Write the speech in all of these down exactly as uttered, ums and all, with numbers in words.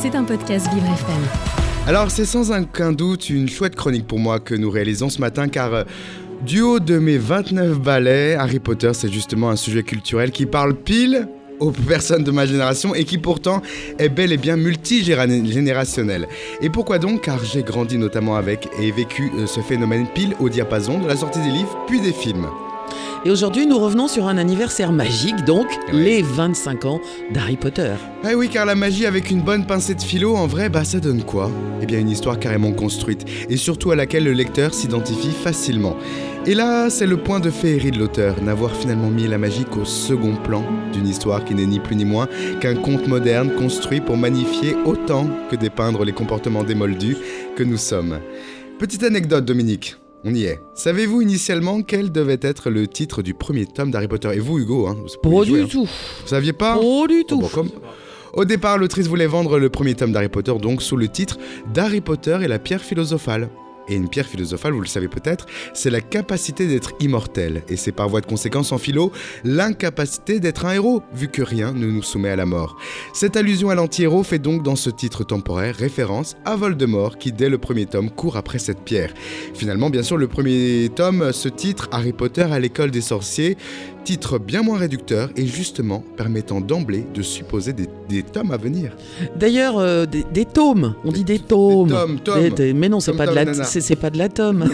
C'est un podcast Vivre F M. Alors c'est sans aucun doute une chouette chronique pour moi que nous réalisons ce matin, car euh, du haut de mes vingt-neuf ballets, Harry Potter c'est justement un sujet culturel qui parle pile aux personnes de ma génération et qui pourtant est bel et bien multigénérationnel. Et pourquoi donc ? Car j'ai grandi notamment avec et vécu ce phénomène pile au diapason de la sortie des livres puis des films. Et aujourd'hui, nous revenons sur un anniversaire magique, donc ouais. les vingt-cinq ans d'Harry Potter. Eh oui, car la magie avec une bonne pincée de philo, en vrai, bah ça donne quoi ? Eh bien, une histoire carrément construite, et surtout à laquelle le lecteur s'identifie facilement. Et là, c'est le point de féerie de l'auteur, n'avoir finalement mis la magie qu'au second plan d'une histoire qui n'est ni plus ni moins qu'un conte moderne construit pour magnifier autant que dépeindre les comportements des Moldus que nous sommes. Petite anecdote, Dominique. On y est. Savez-vous initialement quel devait être le titre du premier tome d'Harry Potter ? Et vous, Hugo, hein, vous pouvez jouer, hein. Pas du tout. Vous saviez pas ? Pas du tout. Oh, bon, comme... Au départ, l'autrice voulait vendre le premier tome d'Harry Potter, donc sous le titre d'Harry Potter et la pierre philosophale. Et une pierre philosophale, vous le savez peut-être, c'est la capacité d'être immortel. Et c'est par voie de conséquence en philo, l'incapacité d'être un héros, vu que rien ne nous soumet à la mort. Cette allusion à l'anti-héros fait donc dans ce titre temporaire référence à Voldemort, qui dès le premier tome court après cette pierre. Finalement, bien sûr, le premier tome se titre Harry Potter à l'école des sorciers, titre bien moins réducteur et justement permettant d'emblée de supposer des, des tomes à venir. D'ailleurs, euh, des, des tomes, on des, dit des tomes. Des tomes, tomes. Des, des, mais non, c'est, tom, pas tom, de la, c'est, c'est pas de la tome.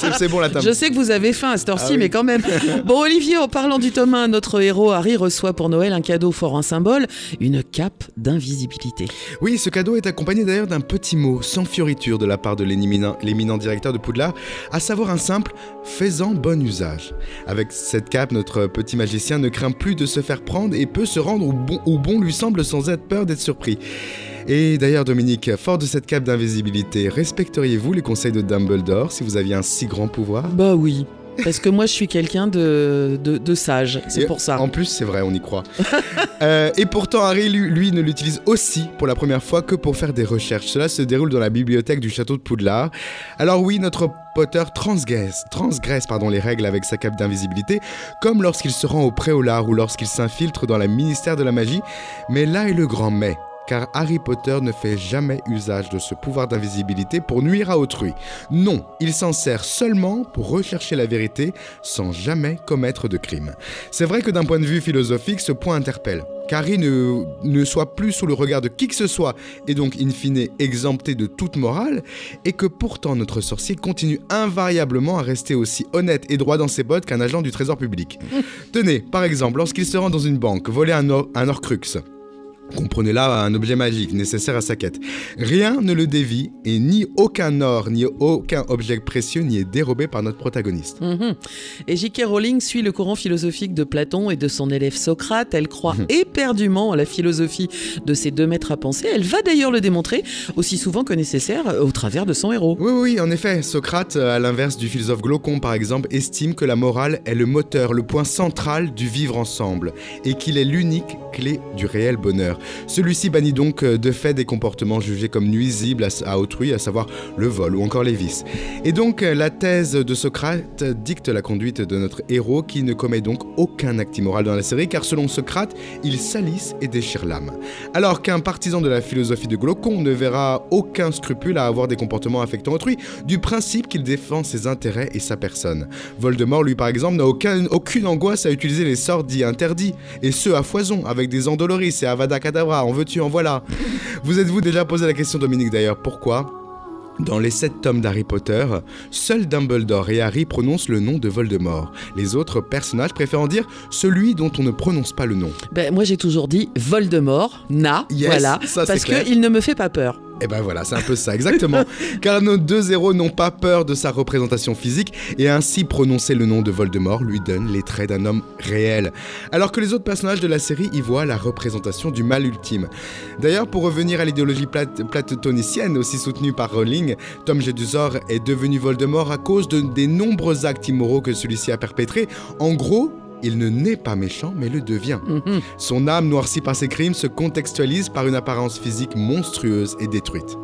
c'est, c'est bon la tome. Je sais que vous avez faim à cette heure-ci, ah, oui. mais quand même. Bon, Olivier, en parlant du tome un, notre héros Harry reçoit pour Noël un cadeau fort en symbole, une cape d'invisibilité. Oui, ce cadeau est accompagné d'ailleurs d'un petit mot sans fioriture de la part de l'éminent, l'éminent directeur de Poudlard, à savoir un simple « faisant bon usage ». Avec cette cap, notre petit magicien ne craint plus de se faire prendre et peut se rendre où bon, où bon lui semble sans être peur d'être surpris. Et d'ailleurs, Dominique, fort de cette cape d'invisibilité, respecteriez-vous les conseils de Dumbledore si vous aviez un si grand pouvoir ? Bah oui, parce que moi je suis quelqu'un de, de, de sage, c'est et pour ça. En plus, c'est vrai, on y croit. euh, et pourtant, Harry, lui, lui, ne l'utilise aussi pour la première fois que pour faire des recherches. Cela se déroule dans la bibliothèque du château de Poudlard. Alors oui, notre Potter transgresse, transgresse pardon, les règles avec sa cape d'invisibilité, comme lorsqu'il se rend au Pré-au-Lard ou lorsqu'il s'infiltre dans le ministère de la magie. Mais là est le grand mais, car Harry Potter ne fait jamais usage de ce pouvoir d'invisibilité pour nuire à autrui. Non, il s'en sert seulement pour rechercher la vérité sans jamais commettre de crime. C'est vrai que d'un point de vue philosophique, ce point interpelle. Qu'Harry ne, ne soit plus sous le regard de qui que ce soit, et donc in fine exempté de toute morale, et que pourtant notre sorcier continue invariablement à rester aussi honnête et droit dans ses bottes qu'un agent du trésor public. Tenez, par exemple, lorsqu'il se rend dans une banque, voler un, or, un Horcrux, comprenez là un objet magique nécessaire à sa quête. Rien ne le dévie et ni aucun or, ni aucun objet précieux n'y est dérobé par notre protagoniste. Mmh. Et J K. Rowling suit le courant philosophique de Platon et de son élève Socrate. Elle croit mmh. éperdument à la philosophie de ses deux maîtres à penser. Elle va d'ailleurs le démontrer aussi souvent que nécessaire au travers de son héros. Oui, oui, en effet. Socrate, à l'inverse du philosophe Glaucon par exemple, estime que la morale est le moteur, le point central du vivre ensemble et qu'il est l'unique clé du réel bonheur. Celui-ci bannit donc de fait des comportements jugés comme nuisibles à autrui, à savoir le vol ou encore les vices. Et donc la thèse de Socrate dicte la conduite de notre héros qui ne commet donc aucun acte immoral dans la série, car selon Socrate, il salisse et déchire l'âme. Alors qu'un partisan de la philosophie de Glaucon ne verra aucun scrupule à avoir des comportements affectant autrui, du principe qu'il défend ses intérêts et sa personne. Voldemort, lui par exemple, n'a aucun, aucune angoisse à utiliser les sorts dits interdits, et ceux à foison, avec des Endoloris et Avada Kedavra, en veux-tu, en voilà. Vous êtes-vous déjà posé la question, Dominique, d'ailleurs, pourquoi ? Dans les sept tomes d'Harry Potter, seuls Dumbledore et Harry prononcent le nom de Voldemort. Les autres personnages préférant dire celui dont on ne prononce pas le nom. Ben, moi j'ai toujours dit Voldemort, na, yes, voilà, ça, parce qu'il ne me fait pas peur. Et ben voilà, c'est un peu ça, exactement. Car nos deux héros n'ont pas peur de sa représentation physique et ainsi prononcer le nom de Voldemort lui donne les traits d'un homme réel. Alors que les autres personnages de la série y voient la représentation du mal ultime. D'ailleurs, pour revenir à l'idéologie plat- platonicienne aussi soutenue par Rowling, Tom Jedusor est devenu Voldemort à cause de, des nombreux actes immoraux que celui-ci a perpétrés. En gros, il ne naît pas méchant, mais le devient. Mmh. Son âme, noircie par ses crimes, se contextualise par une apparence physique monstrueuse et détruite.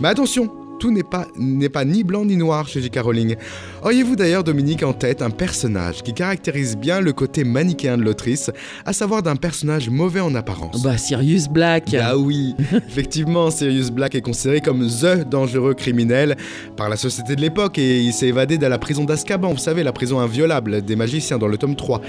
Mais attention, tout n'est pas, n'est pas ni blanc ni noir chez J K. Rowling. Auriez-vous d'ailleurs, Dominique, en tête un personnage qui caractérise bien le côté manichéen de l'autrice, à savoir d'un personnage mauvais en apparence? Bah, Sirius Black. Ah oui, effectivement, Sirius Black est considéré comme THE dangereux criminel par la société de l'époque, et il s'est évadé de la prison d'Azkaban, vous savez, la prison inviolable des magiciens dans le tome trois.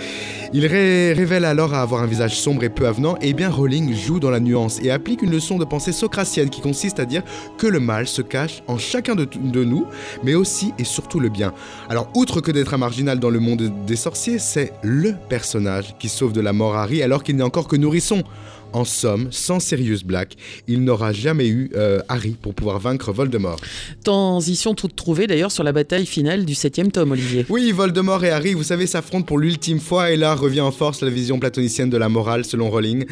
Il ré- révèle alors à avoir un visage sombre et peu avenant, et bien Rowling joue dans la nuance et applique une leçon de pensée socratienne qui consiste à dire que le mal se cache en chacun de, t- de nous, mais aussi et surtout le bien. Alors, outre que d'être un marginal dans le monde des sorciers, c'est LE personnage qui sauve de la mort Harry alors qu'il n'est encore que nourrisson. En somme, sans Sirius Black, il n'aura jamais eu euh, Harry pour pouvoir vaincre Voldemort. Transition toute trouvée d'ailleurs sur la bataille finale du septième tome, Olivier. Oui, Voldemort et Harry, vous savez, s'affrontent pour l'ultime fois, et là revient en force la vision platonicienne de la morale selon Rowling.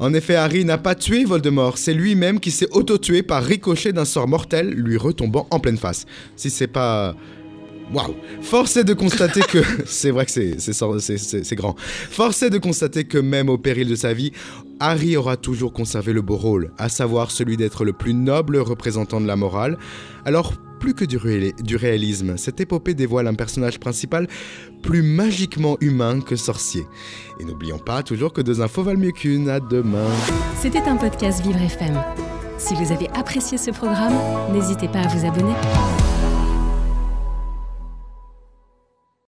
En effet, Harry n'a pas tué Voldemort, c'est lui-même qui s'est auto-tué par ricochet d'un sort mortel lui retombant en pleine face. Si c'est pas... Waouh. Force est de constater que... c'est vrai que c'est, c'est, c'est, c'est, c'est grand. Force est de constater que même au péril de sa vie, Harry aura toujours conservé le beau rôle, à savoir celui d'être le plus noble représentant de la morale. Alors, plus que du, ré- du réalisme, cette épopée dévoile un personnage principal plus magiquement humain que sorcier. Et n'oublions pas toujours que deux infos valent mieux qu'une. À demain. C'était un podcast Vivre F M. Si vous avez apprécié ce programme, n'hésitez pas à vous abonner.